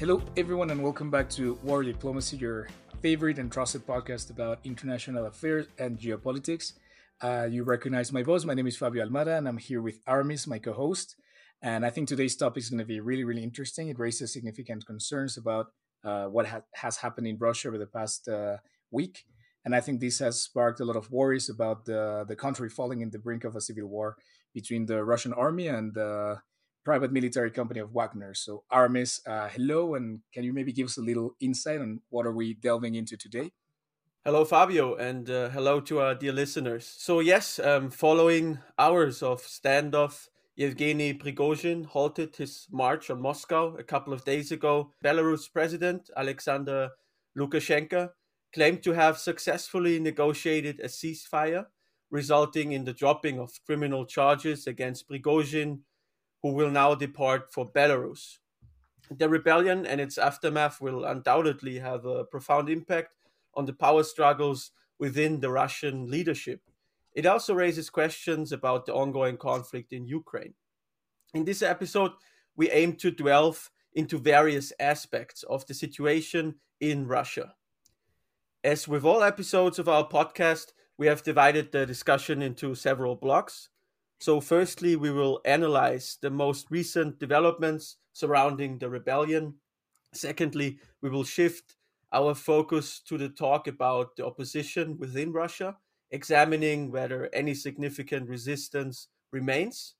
Hello everyone and welcome back to War Diplomacy, your favorite and trusted podcast about international affairs and geopolitics. You recognize my voice. My name is Fabio Almada and I'm here with Armis, my co-host. And I think today's topic is going to be really interesting. It raises significant concerns about what has happened in Russia over the past week. And I think this has sparked a lot of worries about the country falling in the brink of a civil war between the Russian army and the private military company of Wagner. So Armis, hello, and can you maybe give us a little insight on what are we delving into today? Hello, Fabio, and hello to our dear listeners. So yes, following hours of standoff, Yevgeny Prigozhin halted his march on Moscow a couple of days ago. Belarus President Alexander Lukashenko claimed to have successfully negotiated a ceasefire, resulting in the dropping of criminal charges against Prigozhin, who will now depart for Belarus. The rebellion and its aftermath will undoubtedly have a profound impact on the power struggles within the Russian leadership. It also raises questions about the ongoing conflict in Ukraine. In this episode, we aim to delve into various aspects of the situation in Russia. As with all episodes of our podcast, we have divided the discussion into several blocks. So firstly, we will analyze the most recent developments surrounding the rebellion. Secondly, we will shift our focus to the talk about the opposition within Russia, examining whether any significant resistance remains.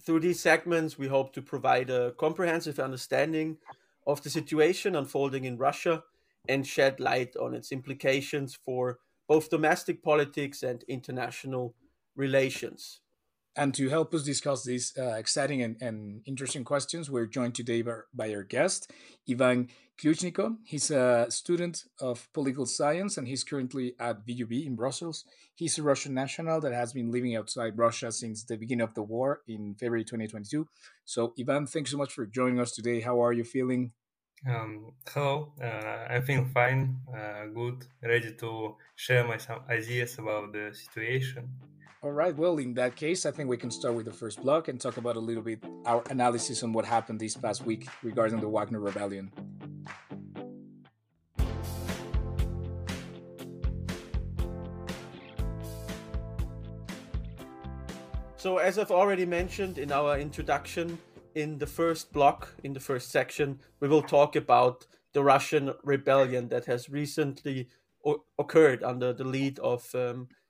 Through these segments, we hope to provide a comprehensive understanding of the situation unfolding in Russia and shed light on its implications for both domestic politics and international relations. And to help us discuss these exciting and interesting questions, we're joined today by our guest, Ivan Klyuchnikov. He's a student of political science, and he's currently at VUB in Brussels. He's a Russian national that has been living outside Russia since the beginning of the war in February 2022. So, Ivan, thanks so much for joining us today. How are you feeling? Hello. I'm feeling fine, good, ready to share some ideas about the situation. All right. Well, in that case, I think we can start with the first block and talk about a little bit our analysis on what happened this past week regarding the Wagner rebellion. So, as I've already mentioned in our introduction, in the first block, in the first section, we will talk about the Russian rebellion that has recently occurred under the lead of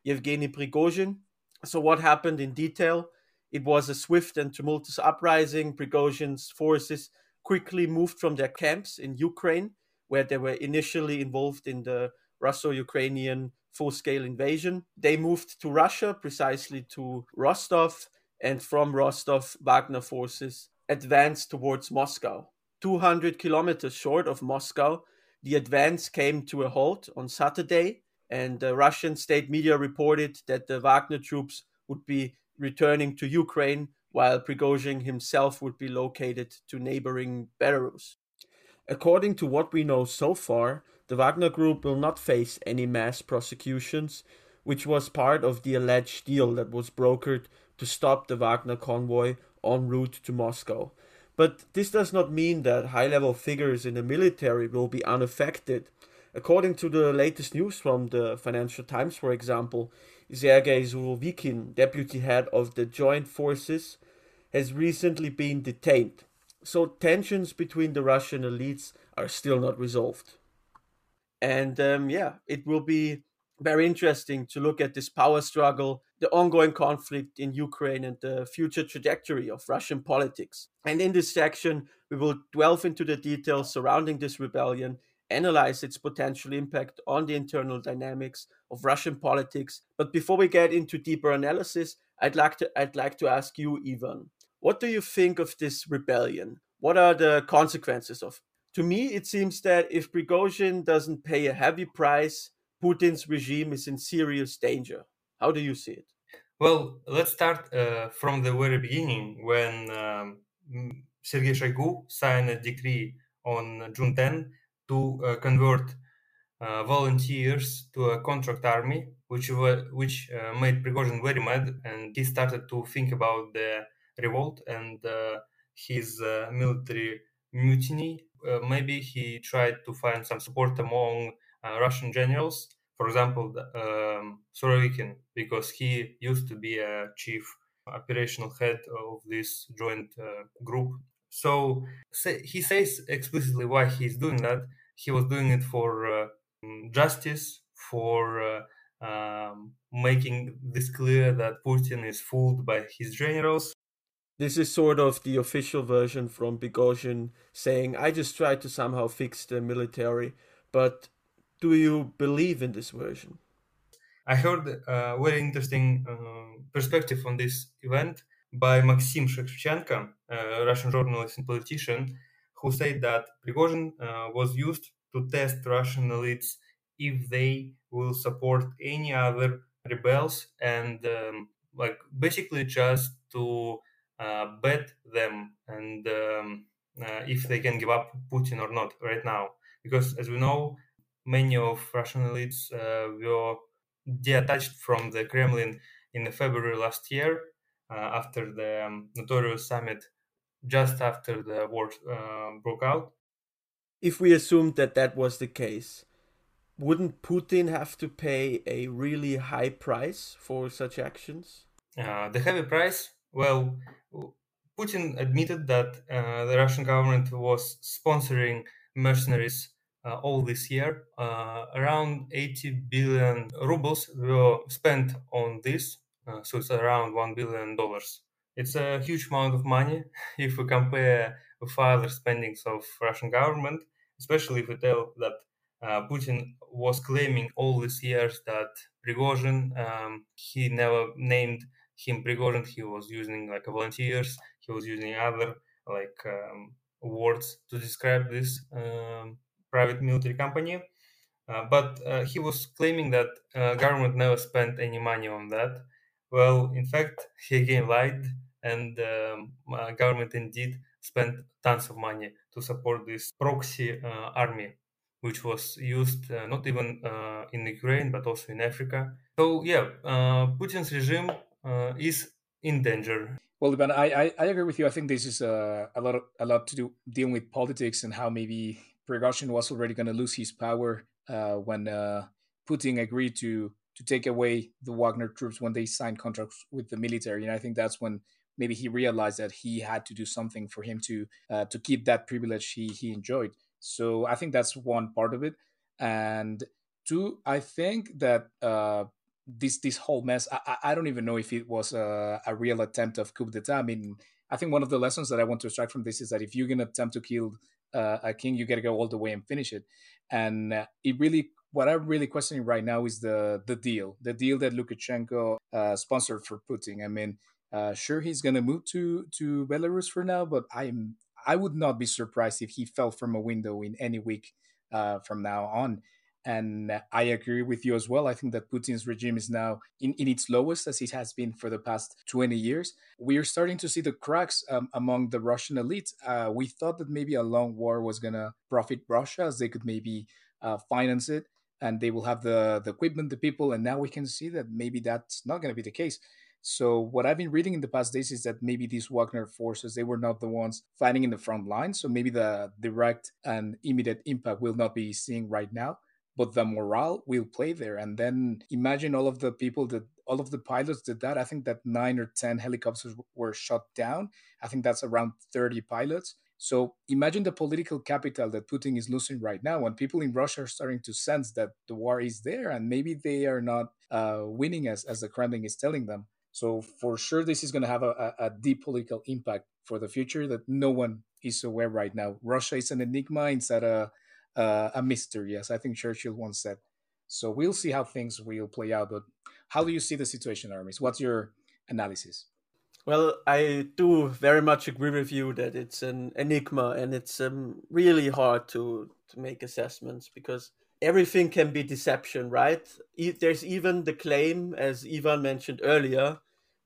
Yevgeny Prigozhin. So what happened in detail? It was a swift and tumultuous uprising. Prigozhin's forces quickly moved from their camps in Ukraine, where they were initially involved in the Russo-Ukrainian full-scale invasion. They moved to Russia, precisely to Rostov, and from Rostov, Wagner forces advanced towards Moscow. 200 kilometers short of Moscow, the advance came to a halt on Saturday, and the Russian state media reported that the Wagner troops would be returning to Ukraine, while Prigozhin himself would be located to neighboring Belarus. According to what we know so far, the Wagner group will not face any mass prosecutions, which was part of the alleged deal that was brokered to stop the Wagner convoy en route to Moscow. But this does not mean that high-level figures in the military will be unaffected. According to the latest news from the Financial Times, for example, Sergei Surovikin, deputy head of the Joint Forces, has recently been detained. So tensions between the Russian elites are still not resolved. And it will be very interesting to look at this power struggle, the ongoing conflict in Ukraine, and the future trajectory of Russian politics. And in this section, we will delve into the details surrounding this rebellion, analyze its potential impact on the internal dynamics of Russian politics. But before we get into deeper analysis, I'd like to ask you, Ivan, what do you think of this rebellion? What are the consequences of it? To me, it seems that if Prigozhin doesn't pay a heavy price, Putin's regime is in serious danger. How do you see it? Well, let's start from the very beginning, when Sergei Shoygu signed a decree on June 10 to convert volunteers to a contract army, which made Prigozhin very mad, and he started to think about the revolt and his military mutiny. maybe he tried to find some support among Russian generals. For example, Surovikin, because he used to be a chief operational head of this joint group. So he says explicitly why he's doing that. He was doing it for justice, for making this clear that Putin is fooled by his generals. This is sort of the official version from Prigozhin saying, I just tried to somehow fix the military. But do you believe in this version? I heard a very interesting perspective on this event by Maxim Shekhovchenko, a Russian journalist and politician, who said that Prigozhin was used to test Russian elites if they will support any other rebels and basically just to bet them and if they can give up Putin or not right now. Because as we know, many of Russian elites were detached from the Kremlin in February last year after the notorious summit just after the war broke out. If we assumed that that was the case, wouldn't Putin have to pay a really high price for such actions? The heavy price? Well, Putin admitted that the Russian government was sponsoring mercenaries all this year. Around 80 billion rubles were spent on this, so it's around $1 billion. It's a huge amount of money if we compare with other spendings of Russian government, especially if we tell that Putin was claiming all these years that Prigozhin, he never named him Prigozhin, he was using volunteers, he was using other words to describe this private military company. But he was claiming that government never spent any money on that. Well, in fact, he again lied, and government indeed spent tons of money to support this proxy army, which was used not even in Ukraine, but also in Africa. So, Putin's regime is in danger. Well, Ivan, I agree with you. I think this is a lot to do dealing with politics and how maybe Prigozhin was already going to lose his power when Putin agreed to take away the Wagner troops when they signed contracts with the military. And I think that's when maybe he realized that he had to do something for him to keep that privilege he enjoyed. So I think that's one part of it. And two, I think that this whole mess, I don't even know if it was a real attempt of coup d'etat. I mean, I think one of the lessons that I want to extract from this is that if you're going to attempt to kill a king, you got to go all the way and finish it. And what I'm really questioning right now is the deal that Lukashenko sponsored for Putin. I mean, sure, he's going to move to Belarus for now, but I would not be surprised if he fell from a window in any week from now on. And I agree with you as well. I think that Putin's regime is now in its lowest, as it has been for the past 20 years. We are starting to see the cracks among the Russian elite. We thought that maybe a long war was going to profit Russia, as they could maybe finance it, and they will have the equipment, the people. And now we can see that maybe that's not going to be the case. So what I've been reading in the past days is that maybe these Wagner forces, they were not the ones fighting in the front line. So maybe the direct and immediate impact will not be seen right now, but the morale will play there. And then imagine all of the people that all of the pilots did that. I think that 9 or 10 helicopters were shot down. I think that's around 30 pilots. So imagine the political capital that Putin is losing right now, and people in Russia are starting to sense that the war is there and maybe they are not winning as the Kremlin is telling them. So for sure, this is going to have a deep political impact for the future that no one is aware right now. Russia is an enigma inside a mystery, as I think Churchill once said. So we'll see how things will play out. But how do you see the situation, Armis? What's your analysis? Well, I do very much agree with you that it's an enigma, and it's really hard to make assessments because everything can be deception, right? There's even the claim, as Ivan mentioned earlier,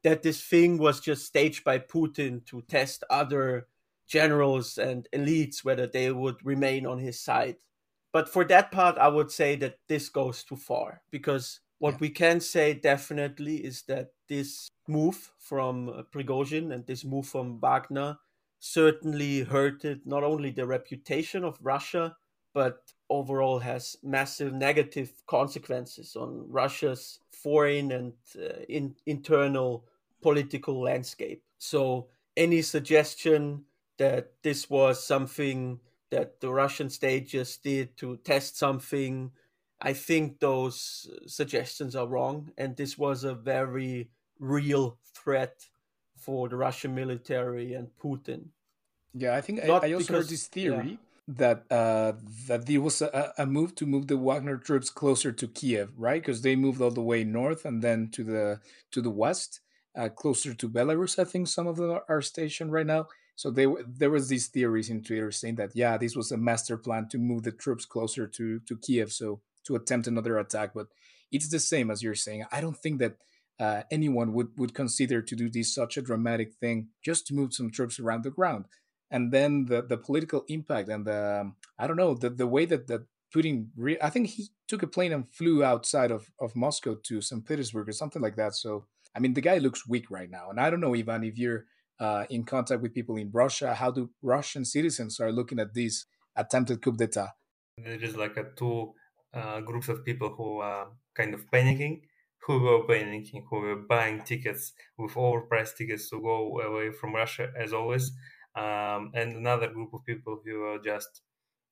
that this thing was just staged by Putin to test other generals and elites, whether they would remain on his side. But for that part, I would say that this goes too far, because what we can say definitely is that this move from Prigozhin and this move from Wagner certainly hurted not only the reputation of Russia, but overall has massive negative consequences on Russia's foreign and internal political landscape. So any suggestion that this was something that the Russian state just did to test something, I think those suggestions are wrong. And this was a very real threat for the Russian military and Putin. Yeah, I think I also heard this theory that there was a move to move the Wagner troops closer to Kiev, right? Because they moved all the way north and then to the west, closer to Belarus. I think some of them are stationed right now. So there was these theories in Twitter saying that, yeah, this was a master plan to move the troops closer to Kiev, so to attempt another attack. But it's the same as you're saying. I don't think that anyone would consider to do this such a dramatic thing just to move some troops around the ground. And then the political impact and the way that Putin, I think he took a plane and flew outside of Moscow to St. Petersburg or something like that. So, I mean, the guy looks weak right now. And I don't know, Ivan, if you're in contact with people in Russia, how do Russian citizens are looking at this attempted coup d'etat? It is like two groups of people who are kind of panicking, who were buying tickets with overpriced tickets to go away from Russia, as always. And another group of people who are just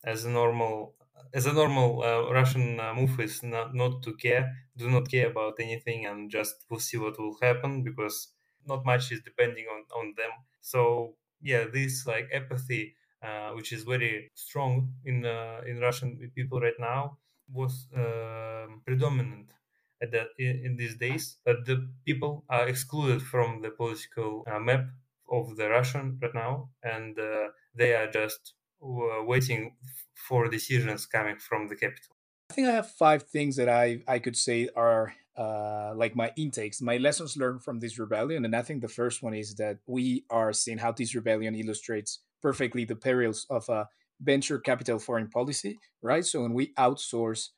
as a normal Russian move is not to care, do not care about anything, and just we'll see what will happen because not much is depending on them. So yeah, this like apathy, which is very strong in Russian people right now, was predominant at that in these days. But the people are excluded from the political map of the Russian right now, and they are just waiting for decisions coming from the capital. I think I have 5 things that I could say are like my intakes, my lessons learned from this rebellion. And I think the first one is that we are seeing how this rebellion illustrates perfectly the perils of a venture capital foreign policy, right? So when we outsource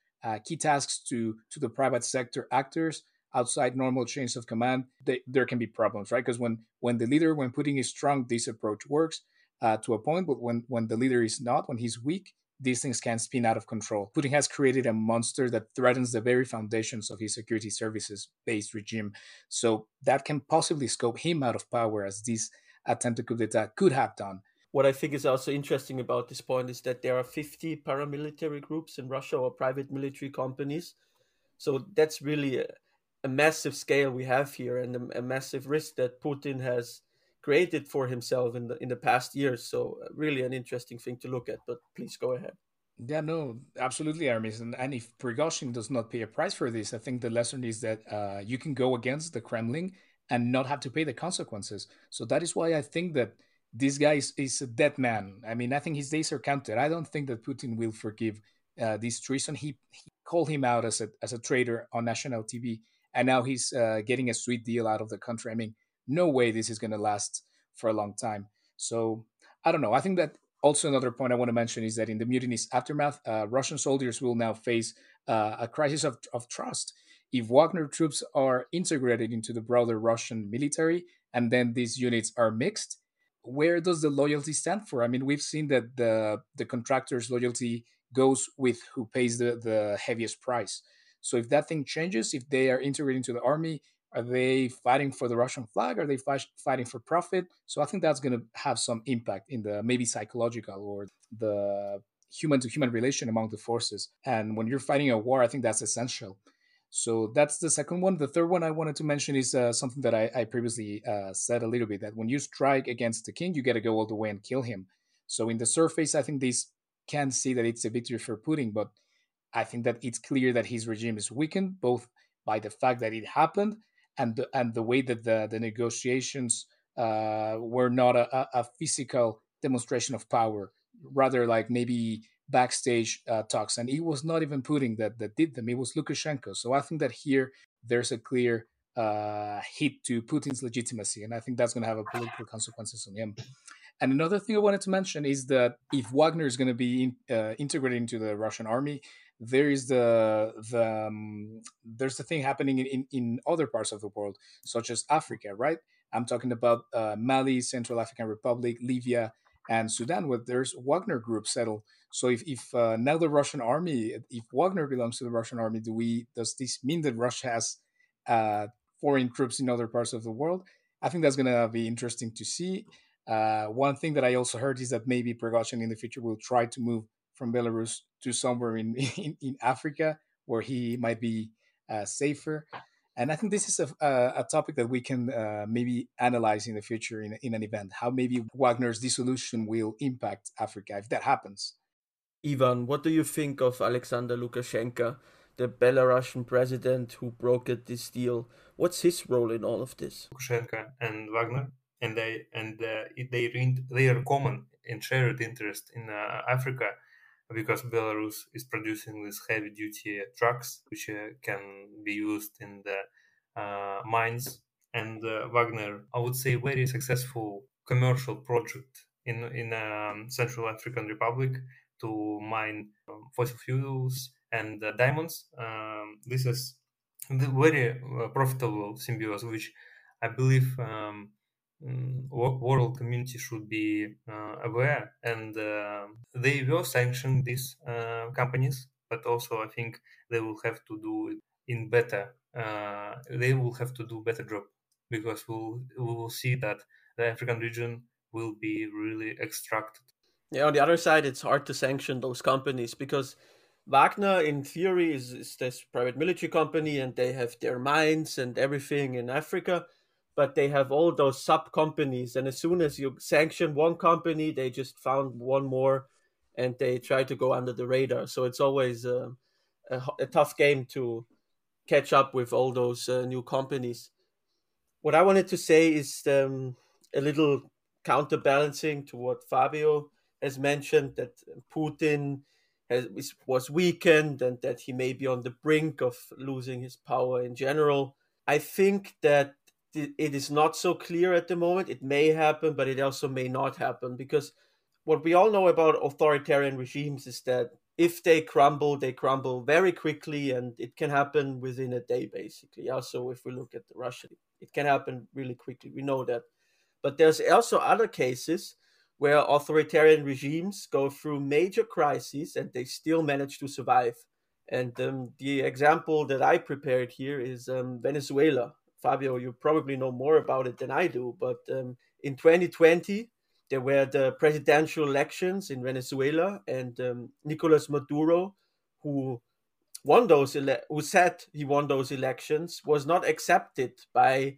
key tasks to the private sector actors, outside normal chains of command, there can be problems, right? Because when Putin is strong, this approach works to a point. But when the leader is not, when he's weak, these things can spin out of control. Putin has created a monster that threatens the very foundations of his security services-based regime. So that can possibly scope him out of power, as this attempted coup d'etat could have done. What I think is also interesting about this point is that there are 50 paramilitary groups in Russia, or private military companies. So that's really a massive scale we have here, and a massive risk that Putin has created for himself in the past years. So really an interesting thing to look at, but please go ahead. Yeah, no, absolutely, Armis. And if Prigozhin does not pay a price for this, I think the lesson is that you can go against the Kremlin and not have to pay the consequences. So that is why I think that this guy is a dead man. I mean, I think his days are counted. I don't think that Putin will forgive this treason. He called him out as a traitor on national TV. And now he's getting a sweet deal out of the country. I mean, no way this is going to last for a long time. So I don't know. I think that also another point I want to mention is that in the mutiny's aftermath, Russian soldiers will now face a crisis of trust. If Wagner troops are integrated into the broader Russian military and then these units are mixed, where does the loyalty stand for? I mean, we've seen that the contractor's loyalty goes with who pays the heaviest price. So if that thing changes, if they are integrated into the army, are they fighting for the Russian flag? Are they fighting for profit? So I think that's going to have some impact in the maybe psychological or the human-to-human relation among the forces. And when you're fighting a war, I think that's essential. So that's the second one. The third one I wanted to mention is something that I previously said a little bit, that when you strike against the king, you got to go all the way and kill him. So in the surface, I think this can see that it's a victory for Putin, but I think that it's clear that his regime is weakened, both by the fact that it happened and the way that the negotiations were not a physical demonstration of power, rather like maybe backstage talks. And it was not even Putin that did them. It was Lukashenko. So I think that here there's a clear hit to Putin's legitimacy. And I think that's going to have political consequences on him. And another thing I wanted to mention is that if Wagner is going to be integrated into the Russian army, there is there's the thing happening in other parts of the world, such as Africa, right? I'm talking about Mali, Central African Republic, Libya, and Sudan, where there's Wagner group settled. So if now the Russian army, if Wagner belongs to the Russian army, does this mean that Russia has foreign troops in other parts of the world? I think that's going to be interesting to see. One thing that I also heard is that maybe Prigozhin in the future will try to move from Belarus to somewhere in Africa where he might be safer. And I think this is a topic that we can maybe analyze in the future in an event, how maybe Wagner's dissolution will impact Africa if that happens. Ivan, what do you think of Alexander Lukashenko, the Belarusian president who brokered this deal? What's his role in all of this? Lukashenko and Wagner, they are common and shared interest in Africa, because Belarus is producing these heavy-duty trucks which can be used in the mines. And Wagner, I would say, very successful commercial project in Central African Republic to mine fossil fuels and diamonds. This is the very profitable symbiosis, which I believe world community should be aware, and they will sanction these companies, but also I think they will have to do better job, because we will see that the African region will be really extracted. Yeah, on the other side, it's hard to sanction those companies, because Wagner in theory is this private military company and they have their mines and everything in Africa, but they have all those sub-companies. And as soon as you sanction one company, they just found one more and they try to go under the radar. So it's always a tough game to catch up with all those new companies. What I wanted to say is a little counterbalancing to what Fabio has mentioned, that Putin was weakened and that he may be on the brink of losing his power in general. I think that it is not so clear at the moment. It may happen, but it also may not happen, because what we all know about authoritarian regimes is that if they crumble very quickly, and it can happen within a day, basically. Also, if we look at Russia, it can happen really quickly. We know that. But there's also other cases where authoritarian regimes go through major crises and they still manage to survive. And the example that I prepared here is Venezuela. Fabio, you probably know more about it than I do, but in 2020, there were the presidential elections in Venezuela, and Nicolas Maduro, who said he won those elections, was not accepted by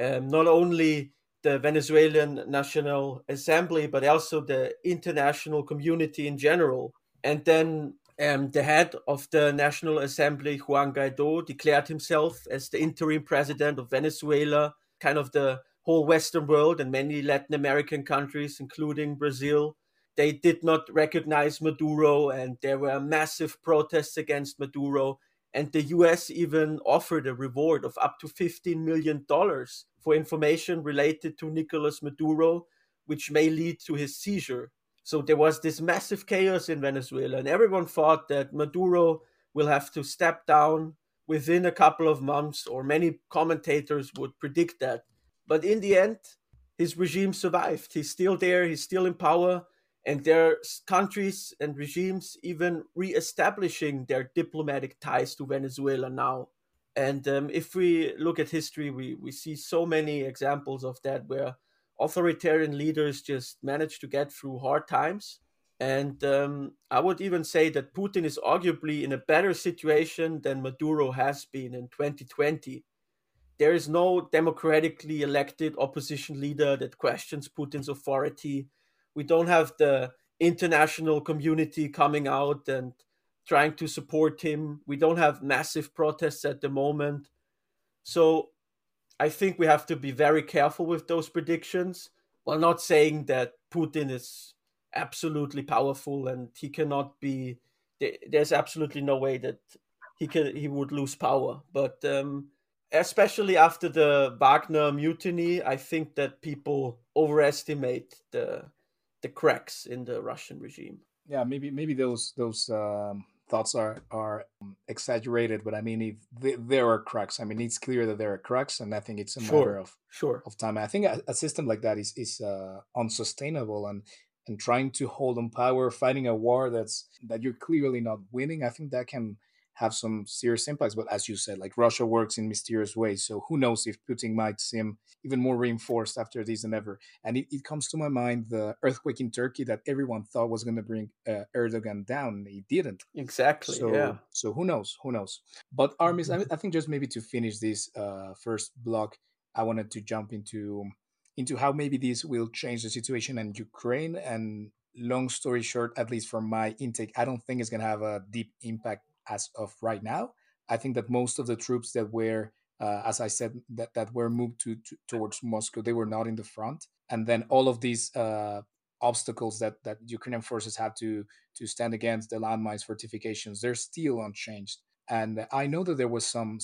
not only the Venezuelan National Assembly, but also the international community in general. And then the head of the National Assembly, Juan Guaidó, declared himself as the interim president of Venezuela, kind of the whole Western world and many Latin American countries, including Brazil. They did not recognize Maduro, and there were massive protests against Maduro. And the US even offered a reward of up to $15 million for information related to Nicolas Maduro, which may lead to his seizure. So there was this massive chaos in Venezuela, and everyone thought that Maduro will have to step down within a couple of months, or many commentators would predict that. But in the end, his regime survived. He's still there, he's still in power, and there are countries and regimes even reestablishing their diplomatic ties to Venezuela now. And if we look at history, we see so many examples of that, where authoritarian leaders just managed to get through hard times. And I would even say that Putin is arguably in a better situation than Maduro has been in 2020. There is no democratically elected opposition leader that questions Putin's authority. We don't have the international community coming out and trying to support him. We don't have massive protests at the moment. So I think we have to be very careful with those predictions, while not saying that Putin is absolutely powerful and he cannot be. There's absolutely no way that he would lose power. But especially after the Wagner mutiny, I think that people overestimate the cracks in the Russian regime. Yeah, maybe those thoughts are exaggerated, but I mean, if there are cracks, I mean, it's clear that there are cracks, and I think it's a matter of time. I think a system like that is unsustainable, and trying to hold on power, fighting a war that you're clearly not winning, I think that can have some serious impacts. But as you said, like, Russia works in mysterious ways, so who knows if Putin might seem even more reinforced after this than ever. And it comes to my mind the earthquake in Turkey that everyone thought was going to bring Erdogan down. It didn't. Exactly. So who knows? Who knows? But Armis, I think just maybe to finish this first block, I wanted to jump into how maybe this will change the situation in Ukraine. And long story short, at least from my intake, I don't think it's going to have a deep impact as of right now. I think that most of the troops that were, as I said, that were moved towards Moscow, they were not in the front. And then all of these obstacles that Ukrainian forces have to stand against, the landmines, fortifications, they're still unchanged. And I know that there was some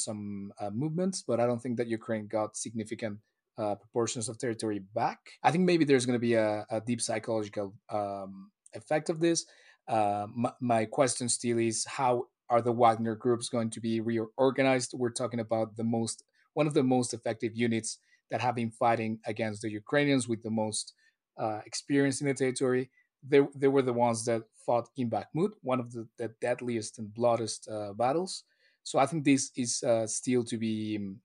movements, but I don't think that Ukraine got significant proportions of territory back. I think maybe there's going to be a deep psychological effect of this. My question still is, how are the Wagner groups going to be reorganized? We're talking about one of the most effective units that have been fighting against the Ukrainians, with the most experience in the territory. They were the ones that fought in Bakhmut, one of the deadliest and bloodiest battles. So I think this is still to be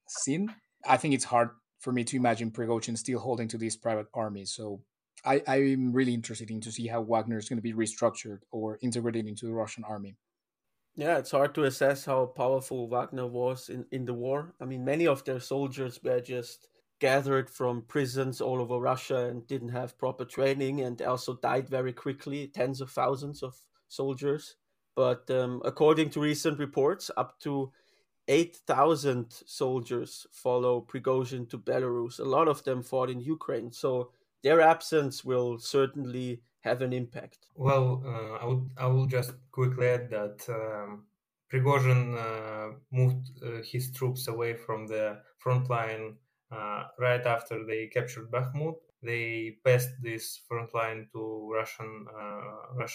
seen. I think it's hard for me to imagine Prigozhin still holding to this private army. So I'm really interested in to see how Wagner is going to be restructured or integrated into the Russian army. Yeah, it's hard to assess how powerful Wagner was in the war. I mean, many of their soldiers were just gathered from prisons all over Russia and didn't have proper training, and also died very quickly, tens of thousands of soldiers. But according to recent reports, up to 8,000 soldiers follow Prigozhin to Belarus. A lot of them fought in Ukraine. So their absence will certainly have an impact. Well, I will just quickly add that Prigozhin moved his troops away from the front line right after they captured Bakhmut. They passed this front line to Russian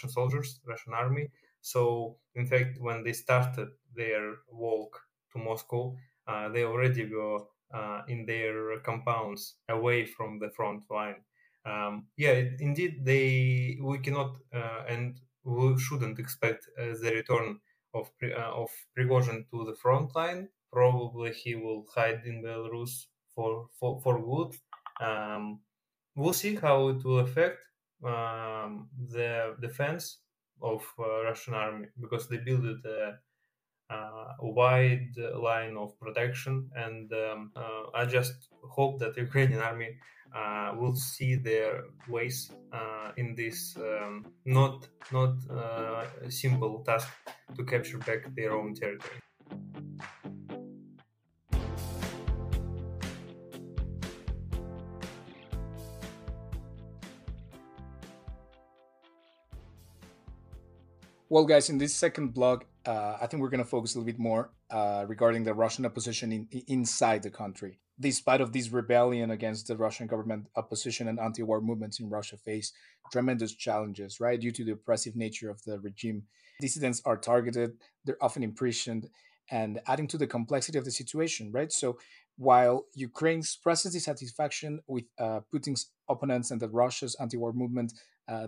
soldiers, Russian army. So, in fact, when they started their walk to Moscow, they already were in their compounds away from the front line. Indeed, we cannot and we shouldn't expect the return of Prigozhin to the front line. Probably he will hide in Belarus for good. We'll see how it will affect the defense of Russian army, because they built a wide line of protection, and I just hope that the Ukrainian army will see their ways in this not simple task to capture back their own territory. Well, guys, in this second blog, I think we're going to focus a little bit more regarding the Russian opposition inside the country. Despite of this rebellion against the Russian government, opposition and anti-war movements in Russia face tremendous challenges, right, due to the oppressive nature of the regime. Dissidents are targeted, they're often imprisoned, and adding to the complexity of the situation, right? So while Ukraine expresses dissatisfaction with Putin's opponents and the Russia's anti-war movement,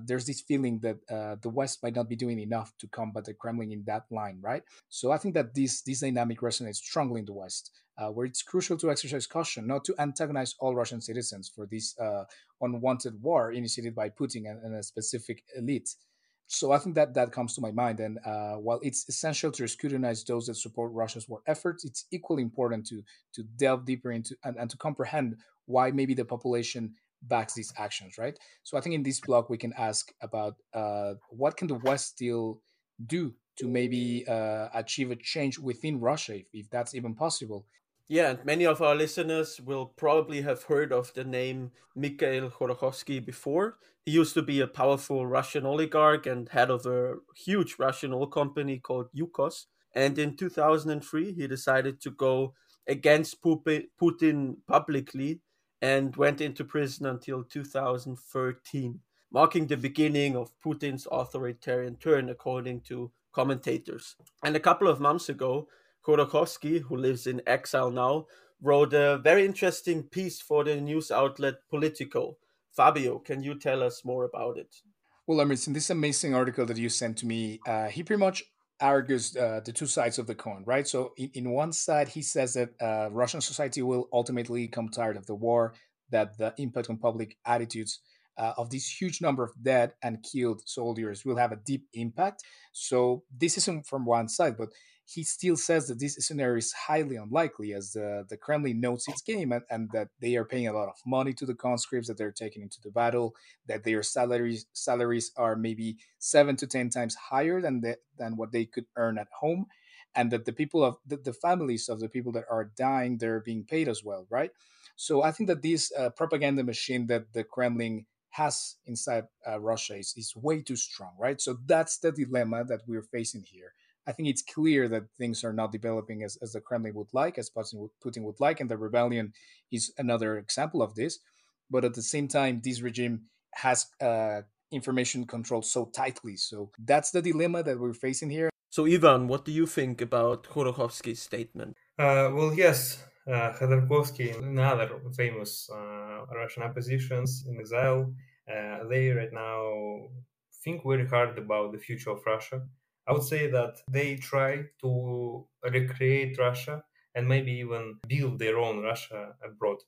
there's this feeling that the West might not be doing enough to combat the Kremlin in that line, right? So I think that this dynamic resonates strongly in the West, where it's crucial to exercise caution, not to antagonize all Russian citizens for this unwanted war initiated by Putin and a specific elite. So I think that comes to my mind. And while it's essential to scrutinize those that support Russia's war efforts, it's equally important to delve deeper into and to comprehend why maybe the population backs these actions, right? So I think in this blog, we can ask about what can the West still do to maybe achieve a change within Russia, if that's even possible. Yeah, and many of our listeners will probably have heard of the name Mikhail Khodorkovsky before. He used to be a powerful Russian oligarch and head of a huge Russian oil company called Yukos. And in 2003, he decided to go against Putin publicly and went into prison until 2013, marking the beginning of Putin's authoritarian turn, according to commentators. And a couple of months ago, Khodorkovsky, who lives in exile now, wrote a very interesting piece for the news outlet Politico. Fabio, can you tell us more about it? Well, Armis, in this amazing article that you sent to me, he pretty much argues the two sides of the coin, right? So in one side, he says that Russian society will ultimately become tired of the war, that the impact on public attitudes of this huge number of dead and killed soldiers will have a deep impact. So this isn't from one side, but he still says that this scenario is highly unlikely, as the Kremlin knows its game, and that they are paying a lot of money to the conscripts that they're taking into the battle, that their salaries are maybe 7 to 10 times higher than what they could earn at home, and that the people of the families of the people that are dying, they're being paid as well, right? So I think that this propaganda machine that the Kremlin has inside Russia is way too strong, right? So that's the dilemma that we're facing here. I think it's clear that things are not developing as the Kremlin would like, as Putin would like, and the rebellion is another example of this. But at the same time, this regime has information control so tightly. So that's the dilemma that we're facing here. So Ivan, what do you think about Khodorkovsky's statement? Well, yes. Khodorkovsky and other famous Russian oppositions in exile, they right now think very hard about the future of Russia. I would say that they try to recreate Russia and maybe even build their own Russia abroad.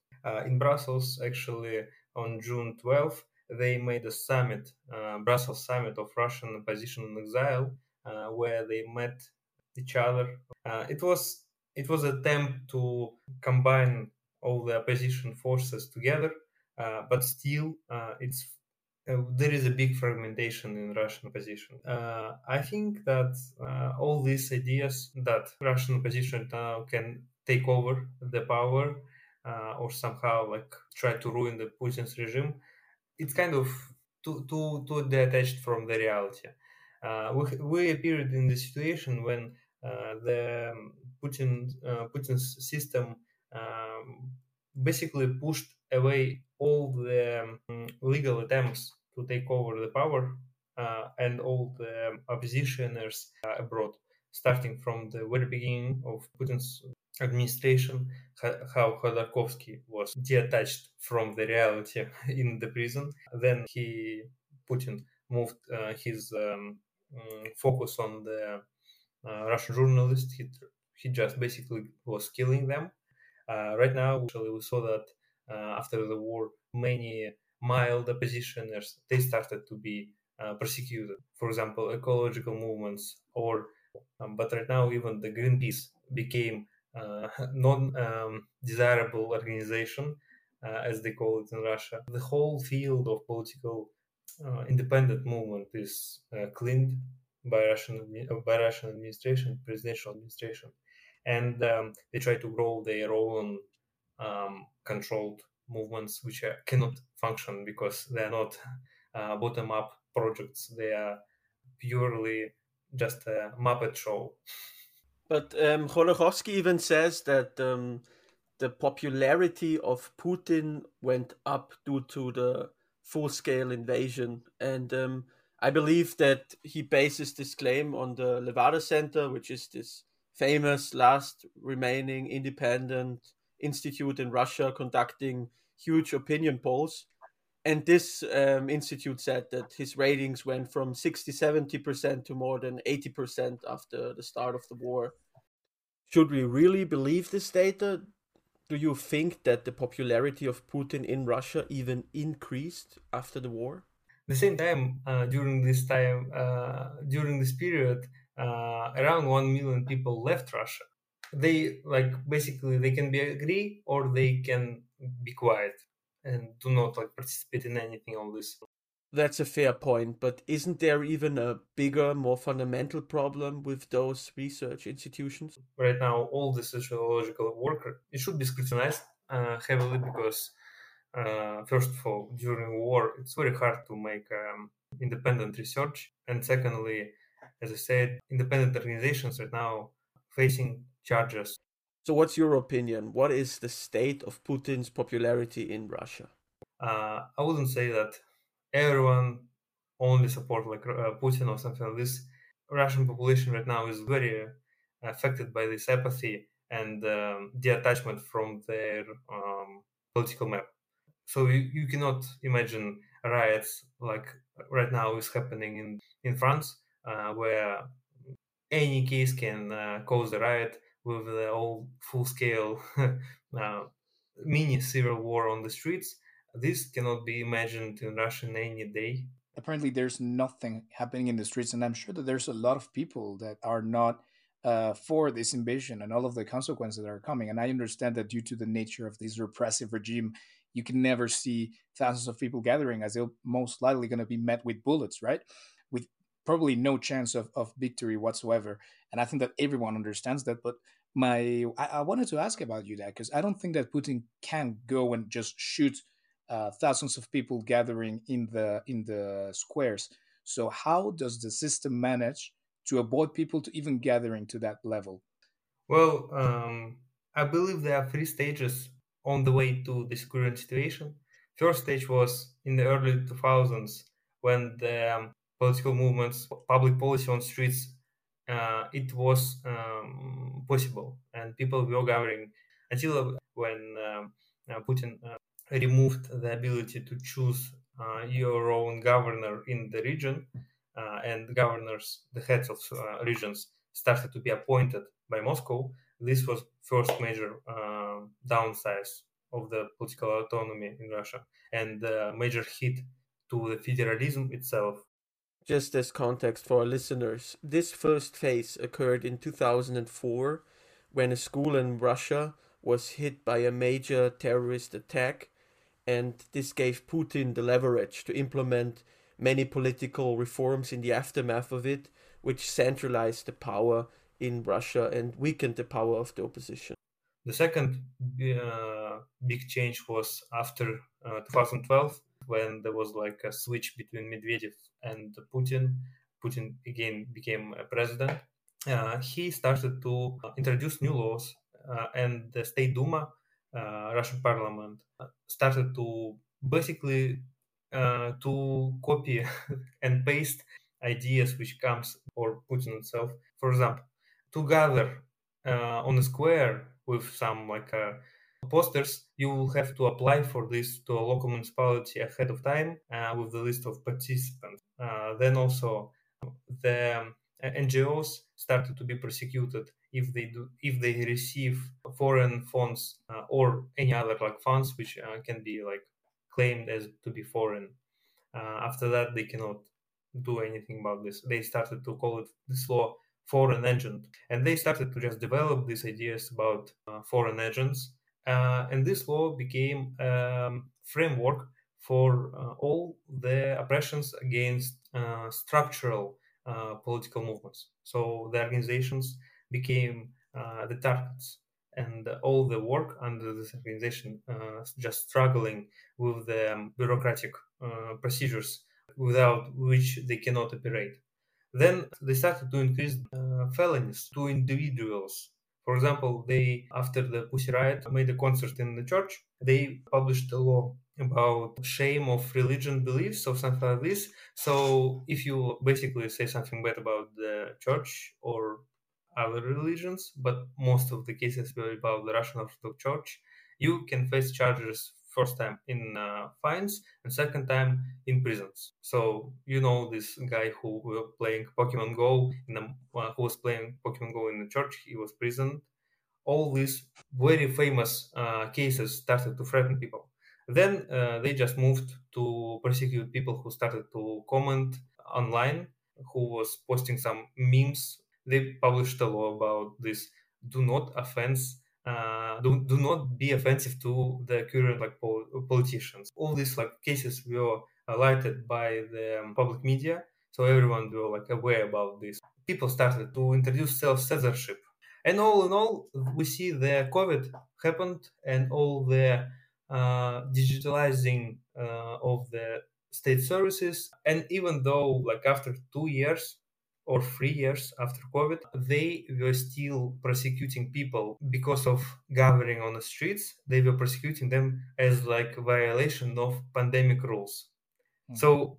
In Brussels, actually, on June 12th, they made a summit, Brussels summit of Russian opposition in exile, where they met each other. It was an attempt to combine all the opposition forces together, but still there is a big fragmentation in Russian opposition. I think that all these ideas that Russian opposition now can take over the power or somehow try to ruin the Putin's regime, it's kind of too detached from the reality. We appeared in the situation when Putin's system basically pushed away all the legal attempts to take over the power and all the oppositioners abroad, starting from the very beginning of Putin's administration, how Khodorkovsky was detached from the reality in the prison. Then Putin moved his focus on the Russian journalists. He just basically was killing them. Right now, actually, we saw that after the war, many mild oppositioners, they started to be persecuted. For example, ecological movements, but right now even the Greenpeace became non-desirable organization, as they call it in Russia. The whole field of political independent movement is cleaned by Russian administration, presidential administration, and they try to grow their own controlled movements, which cannot function because they are not bottom-up projects. They are purely just a Muppet show. But Khodorkovsky even says that the popularity of Putin went up due to the full-scale invasion, and I believe that he bases this claim on the Levada Center, which is this famous last remaining independent institute in Russia conducting huge opinion polls. And this institute said that his ratings went from 60-70% to more than 80% after the start of the war. Should we really believe this data? Do you think that the popularity of Putin in Russia even increased after the war? At the same time, during this period, around 1 million people left Russia. They can be agree or they can be quiet and do not participate in anything on this. That's a fair point, but isn't there even a bigger, more fundamental problem with those research institutions? Right now, all the sociological work, it should be scrutinized heavily because first of all, during war, it's very hard to make independent research. And secondly, as I said, independent organizations are now facing charges. So what's your opinion? What is the state of Putin's popularity in Russia? I wouldn't say that everyone only supports Putin or something like this. Russian population right now is very affected by this apathy and detachment from their political map. So you cannot imagine riots like right now is happening in France, where any case can cause a riot with the whole full-scale mini-civil war on the streets. This cannot be imagined in Russia in any day. Apparently, there's nothing happening in the streets, and I'm sure that there's a lot of people that are not for this invasion and all of the consequences that are coming. And I understand that due to the nature of this repressive regime, you can never see thousands of people gathering, as they're most likely going to be met with bullets, right? With probably no chance of victory whatsoever. And I think that everyone understands that. But I wanted to ask about you that, because I don't think that Putin can go and just shoot thousands of people gathering in the squares. So how does the system manage to avoid people to even gathering to that level? Well, I believe there are three stages on the way to this current situation. First stage was in the early 2000s, when the political movements, public policy on streets, it was possible, and people were gathering until when Putin removed the ability to choose your own governor in the region, and governors, the heads of regions, started to be appointed by Moscow. This was first major downsize of the political autonomy in Russia, and a major hit to the federalism itself. Just as context for our listeners, this first phase occurred in 2004, when a school in Russia was hit by a major terrorist attack, and this gave Putin the leverage to implement many political reforms in the aftermath of it, which centralized the power in Russia and weakened the power of the opposition. The second big change was after 2012, when there was like a switch between Medvedev and Putin. Putin again became a president. He started to introduce new laws, and the State Duma, Russian parliament, started to basically to copy and paste ideas which comes or Putin himself. For example, to gather on a square with some like posters, you will have to apply for this to a local municipality ahead of time with the list of participants. Then also the NGOs started to be persecuted if they receive foreign funds or any other like funds which can be like claimed as to be foreign. After that, they cannot do anything about this. They started to call it this law foreign agent, and they started to just develop these ideas about foreign agents. And this law became a framework for all the oppressions against structural political movements. So the organizations became the targets, and all the work under this organization just struggling with the bureaucratic procedures without which they cannot operate. Then they started to increase felonies to individuals. For example, they, after the Pussy Riot, made a concert in the church. They published a law about shame of religion beliefs or something like this. So if you basically say something bad about the church or other religions, but most of the cases were about the Russian Orthodox Church, you can face charges first time in fines and second time in prisons. So you know this guy who was playing Pokemon Go in the church, he was imprisoned. All these very famous cases started to threaten people. Then they just moved to persecute people who started to comment online, who was posting some memes. They published a law about this: do not offense. Do not be offensive to the current like politicians. All these like cases were highlighted by the public media, so everyone were like aware about this. People started to introduce self-censorship, and all in all, we see the COVID happened, and all the digitalizing of the state services. And even though like after 2 years or 3 years after COVID, they were still prosecuting people because of gathering on the streets. They were prosecuting them as like violation of pandemic rules. Mm-hmm. So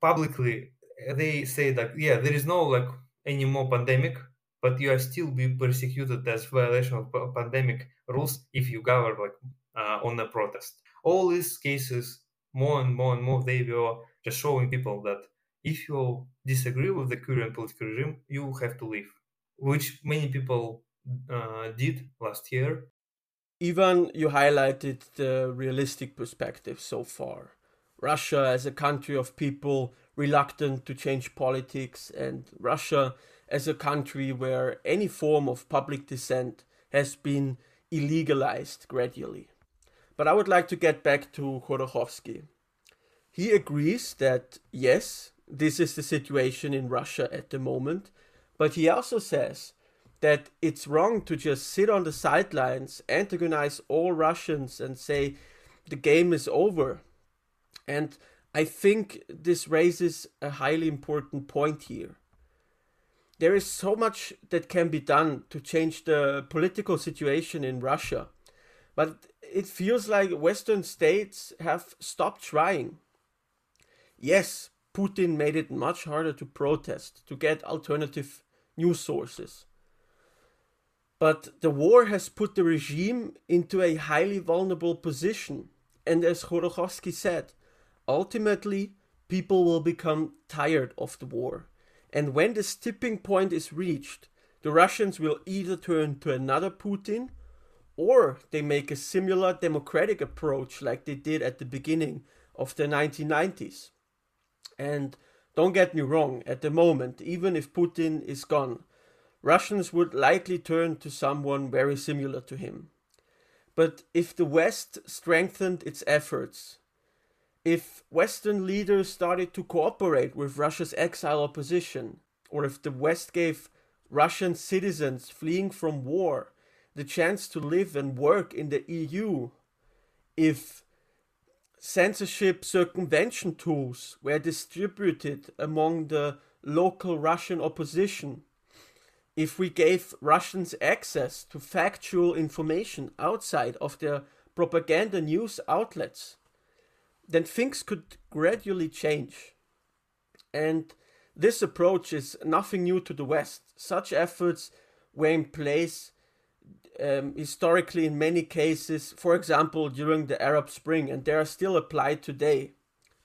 publicly, they say that, yeah, there is no like any more pandemic, but you are still be persecuted as violation of pandemic rules if you govern on a protest. All these cases, more and more, they were just showing people that if you disagree with the current political regime, you have to leave, which many people did last year. Ivan, you highlighted the realistic perspective so far. Russia as a country of people reluctant to change politics, and Russia as a country where any form of public dissent has been illegalized gradually. But I would like to get back to Khodorkovsky. He agrees that, yes, this is the situation in Russia at the moment, but he also says that it's wrong to just sit on the sidelines, antagonize all Russians and say the game is over. And I think this raises a highly important point here. There is so much that can be done to change the political situation in Russia, but it feels like Western states have stopped trying. Yes, Putin made it much harder to protest, to get alternative news sources. But the war has put the regime into a highly vulnerable position. And as Khodorkovsky said, ultimately, people will become tired of the war. And when this tipping point is reached, the Russians will either turn to another Putin, or they make a similar democratic approach like they did at the beginning of the 1990s. And don't get me wrong, at the moment, even if Putin is gone, Russians would likely turn to someone very similar to him. But if the West strengthened its efforts, if Western leaders started to cooperate with Russia's exile opposition, or if the West gave Russian citizens fleeing from war the chance to live and work in the EU, if censorship circumvention tools were distributed among the local Russian opposition, if we gave Russians access to factual information outside of their propaganda news outlets, then things could gradually change. And this approach is nothing new to the West. Such efforts were in place historically in many cases, for example, during the Arab Spring, and they are still applied today.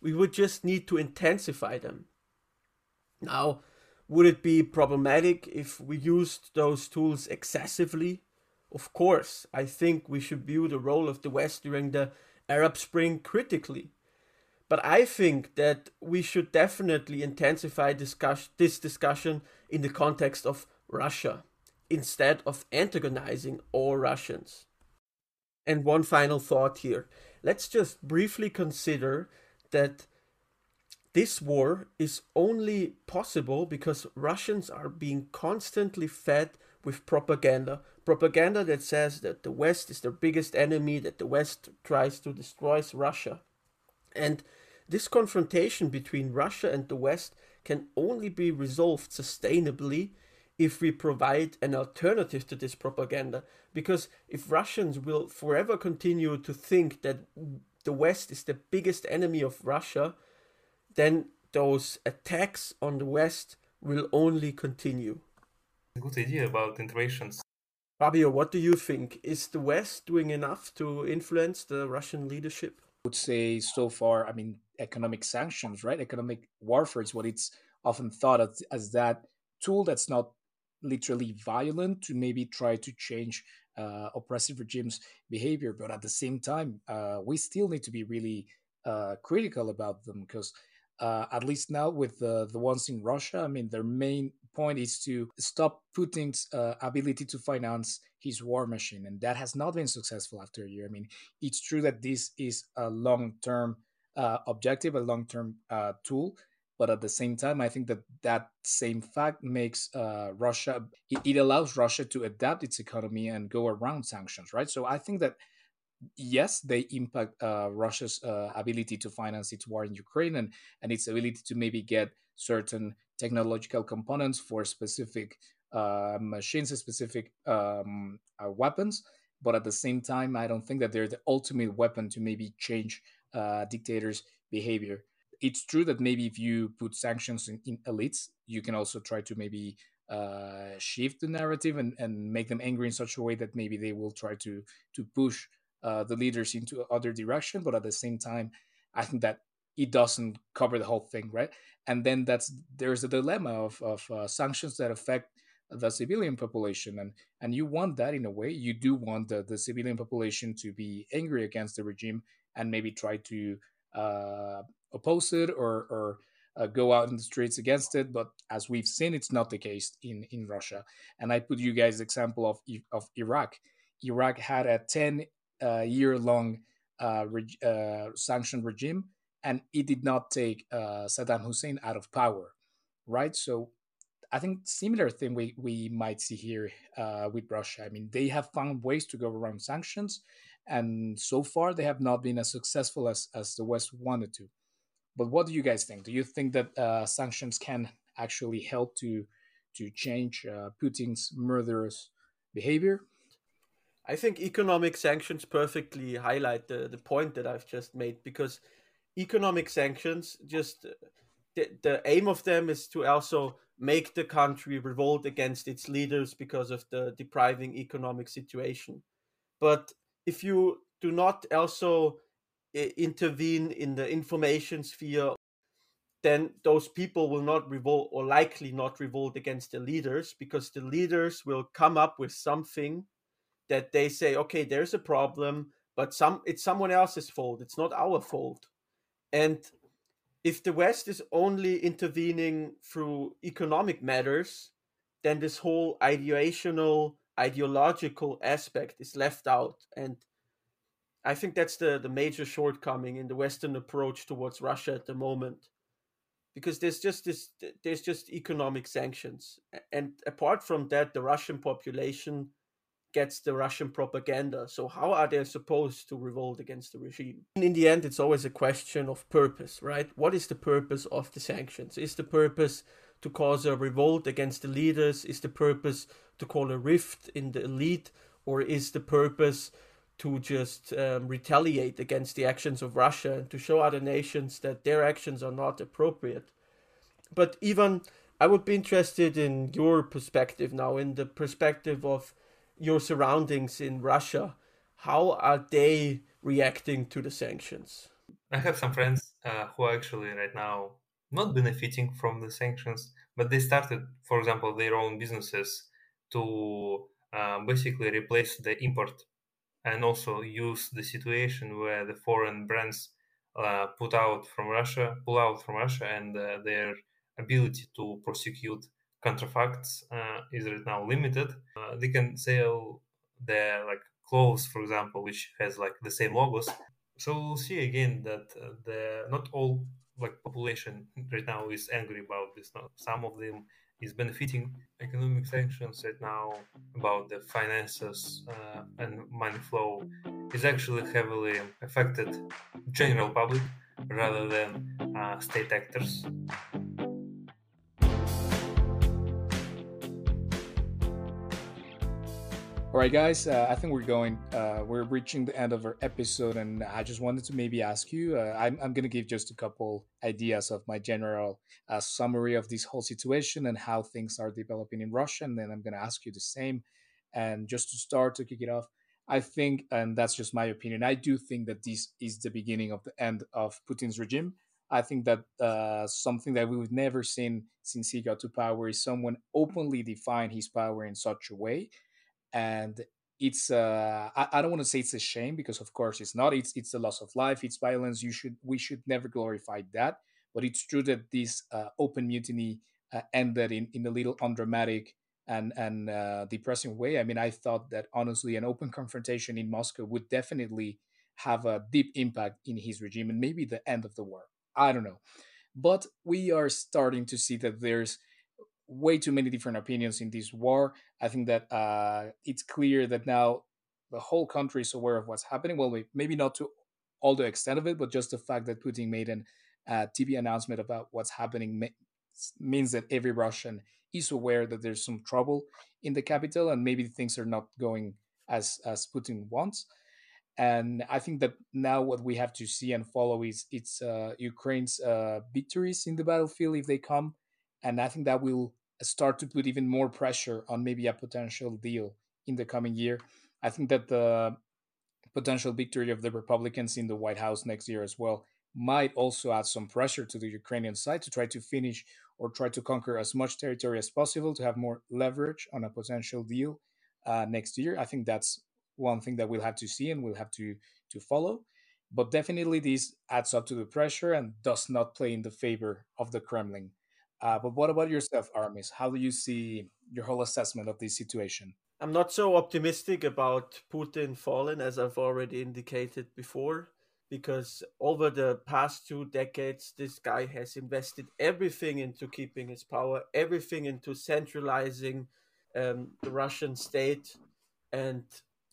We would just need to intensify them. Now, would it be problematic if we used those tools excessively? Of course, I think we should view the role of the West during the Arab Spring critically. But I think that we should definitely intensify this discussion in the context of Russia, instead of antagonizing all Russians. And one final thought here. Let's just briefly consider that this war is only possible because Russians are being constantly fed with propaganda. Propaganda that says that the West is their biggest enemy, that the West tries to destroy Russia. And this confrontation between Russia and the West can only be resolved sustainably if we provide an alternative to this propaganda. Because if Russians will forever continue to think that the West is the biggest enemy of Russia, then those attacks on the West will only continue. Good idea about interventions. Fabio, what do you think? Is the West doing enough to influence the Russian leadership? I would say so far, economic sanctions, right? Economic warfare is what it's often thought of as that tool that's not literally violent to maybe try to change oppressive regimes' behavior. But at the same time, we still need to be really critical about them because at least now with the ones in Russia, their main point is to stop Putin's ability to finance his war machine. And that has not been successful after a year. It's true that this is a long-term objective, a long-term tool. But at the same time, I think that same fact makes it allows Russia to adapt its economy and go around sanctions, right? So I think that, yes, they impact Russia's ability to finance its war in Ukraine and its ability to maybe get certain technological components for specific machines, specific weapons. But at the same time, I don't think that they're the ultimate weapon to maybe change dictators' behavior. it's true that maybe if you put sanctions in elites, you can also try to maybe shift the narrative and make them angry in such a way that maybe they will try to push the leaders into other direction. But at the same time, I think that it doesn't cover the whole thing, right? And then there's a dilemma of sanctions that affect the civilian population, and you want that in a way. You do want the civilian population to be angry against the regime and maybe try to oppose it or go out in the streets against it. But as we've seen, it's not the case in Russia. And I put you guys example of Iraq. Iraq had a 10-year-long sanction regime, and it did not take Saddam Hussein out of power, right? So I think similar thing we might see here with Russia. I mean, they have found ways to go around sanctions, and so far they have not been as successful as the West wanted to. But what do you guys think? Do you think that sanctions can actually help to change Putin's murderous behavior? I think economic sanctions perfectly highlight the point that I've just made, because economic sanctions, just the aim of them is to also make the country revolt against its leaders because of the depriving economic situation. But if you do not also intervene in the information sphere, then those people will not revolt, or likely not revolt against the leaders, because the leaders will come up with something that they say, okay, there's a problem, but it's someone else's fault. It's not our fault. And if the West is only intervening through economic matters, then this whole ideological aspect is left out. And I think that's the major shortcoming in the Western approach towards Russia at the moment, because there's just economic sanctions. And apart from that, the Russian population gets the Russian propaganda. So how are they supposed to revolt against the regime? In the end, it's always a question of purpose, right? What is the purpose of the sanctions? Is the purpose to cause a revolt against the leaders? Is the purpose to call a rift in the elite? Or is the purpose to just retaliate against the actions of Russia and to show other nations that their actions are not appropriate? But even I would be interested in your perspective now, in the perspective of your surroundings in Russia. How are they reacting to the sanctions? I have some friends who are actually right now not benefiting from the sanctions, but they started, for example, their own businesses to basically replace the import, and also use the situation where the foreign brands pull out from Russia, and their ability to prosecute counterfacts is right now limited. They can sell their clothes, for example, which has the same logos. So we'll see again that not all population right now is angry about this. Some of them is benefiting economic sanctions right now. About the finances and money flow is actually heavily affected general public rather than state actors. All right, guys, I think we're reaching the end of our episode, and I just wanted to maybe ask you, I'm going to give just a couple ideas of my general summary of this whole situation and how things are developing in Russia, and then I'm going to ask you the same. And just to start, to kick it off, I think, and that's just my opinion, I do think that this is the beginning of the end of Putin's regime. I think that something that we've never seen since he got to power is someone openly define his power in such a way. And it's I don't want to say it's a shame, because of course it's not. It's a loss of life. It's violence. We should never glorify that. But it's true that this open mutiny ended in a little undramatic and depressing way. I mean, I thought that honestly, an open confrontation in Moscow would definitely have a deep impact in his regime and maybe the end of the war. I don't know, but we are starting to see that there's way too many different opinions in this war. I think that it's clear that now the whole country is aware of what's happening. Well, maybe not to all the extent of it, but just the fact that Putin made an TV announcement about what's happening means that every Russian is aware that there's some trouble in the capital and maybe things are not going as Putin wants. And I think that now what we have to see and follow is Ukraine's victories in the battlefield if they come. And I think that will start to put even more pressure on maybe a potential deal in the coming year. I think that the potential victory of the Republicans in the White House next year as well might also add some pressure to the Ukrainian side to try to finish or try to conquer as much territory as possible to have more leverage on a potential deal next year. I think that's one thing that we'll have to see and we'll have to follow. But definitely this adds up to the pressure and does not play in the favor of the Kremlin. But what about yourself, Armis? How do you see your whole assessment of this situation? I'm not so optimistic about Putin falling, as I've already indicated before, because over the past 2 decades, this guy has invested everything into keeping his power, everything into centralizing the Russian state. And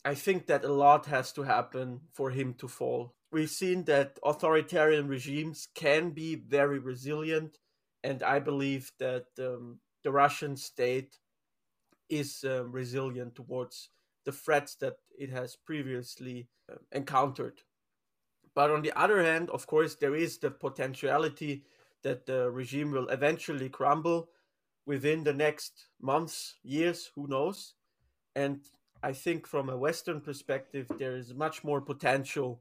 I think that a lot has to happen for him to fall. We've seen that authoritarian regimes can be very resilient. And I believe that the Russian state is resilient towards the threats that it has previously encountered. But on the other hand, of course, there is the potentiality that the regime will eventually crumble within the next months, years, who knows. And I think from a Western perspective, there is much more potential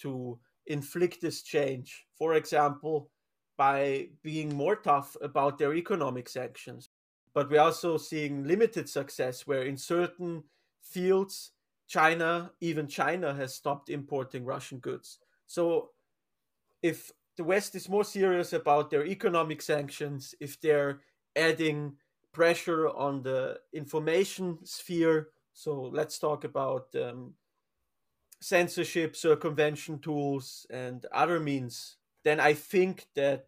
to inflict this change. For example, by being more tough about their economic sanctions. But we're also seeing limited success where in certain fields, even China has stopped importing Russian goods. So if the West is more serious about their economic sanctions, if they're adding pressure on the information sphere, so let's talk about censorship, circumvention tools, and other means, then I think that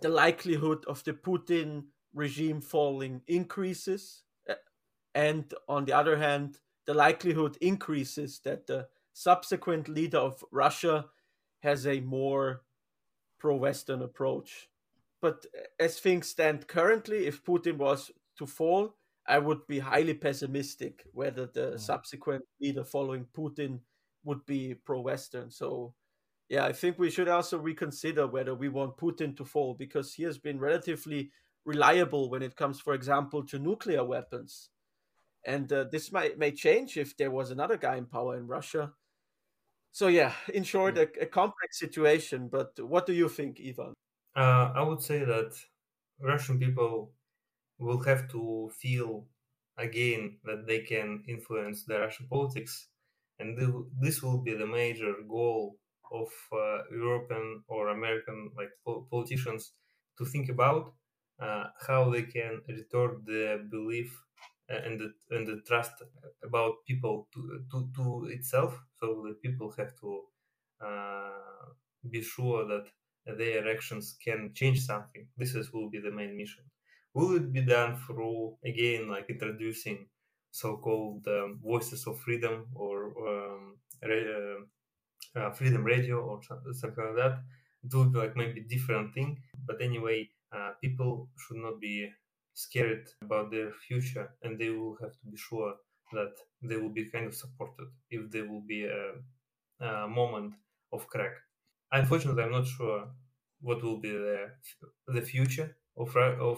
the likelihood of the Putin regime falling increases. And on the other hand, the likelihood increases that the subsequent leader of Russia has a more pro-Western approach. But as things stand currently, if Putin was to fall, I would be highly pessimistic whether the subsequent leader following Putin would be pro-Western. So yeah, I think we should also reconsider whether we want Putin to fall, because he has been relatively reliable when it comes, for example, to nuclear weapons. And this may change if there was another guy in power in Russia. So yeah, in short, a complex situation. But what do you think, Ivan? I would say that Russian people will have to feel again that they can influence the Russian politics. And this will be the major goal of European or American politicians to think about how they can return the belief and the trust about people to itself. So the people have to be sure that their actions can change something. This will be the main mission. Will it be done through, again, introducing so-called voices of freedom or freedom radio or something like that? It will be maybe different thing. But anyway, people should not be scared about their future, and they will have to be sure that they will be kind of supported if there will be a moment of crack. Unfortunately, I'm not sure what will be the future of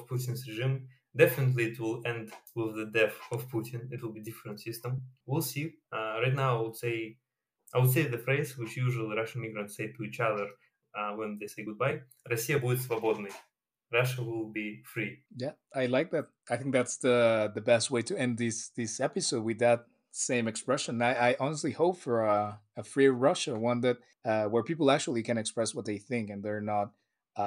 Putin's regime. Definitely, it will end with the death of Putin. It will be a different system. We'll see. Right now, I would say the phrase which usually Russian migrants say to each other when they say goodbye: "Россия будет свободной." Russia will be free. Yeah, I like that. I think that's the best way to end this episode with that same expression. I honestly hope for a free Russia, one that where people actually can express what they think and they're not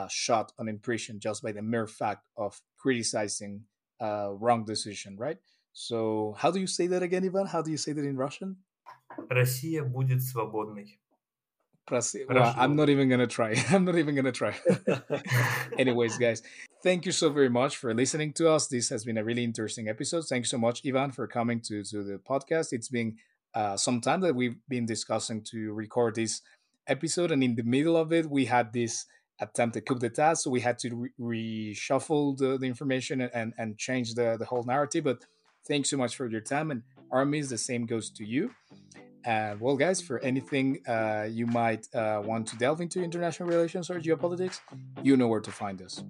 shot on impression just by the mere fact of criticizing a wrong decision, right? So how do you say that again, Ivan? How do you say that in Russian? Россия будет свободной. Well, I'm not even going to try. Anyways, guys, thank you so very much for listening to us. This has been a really interesting episode. Thank you so much, Ivan, for coming to the podcast. It's been some time that we've been discussing to record this episode. And in the middle of it, we had this attempt at coup d'etat. So we had to reshuffle the information and change the whole narrative. But thanks so much for your time. And Armis, the same goes to you. Well, guys, for anything you might want to delve into international relations or geopolitics, you know where to find us.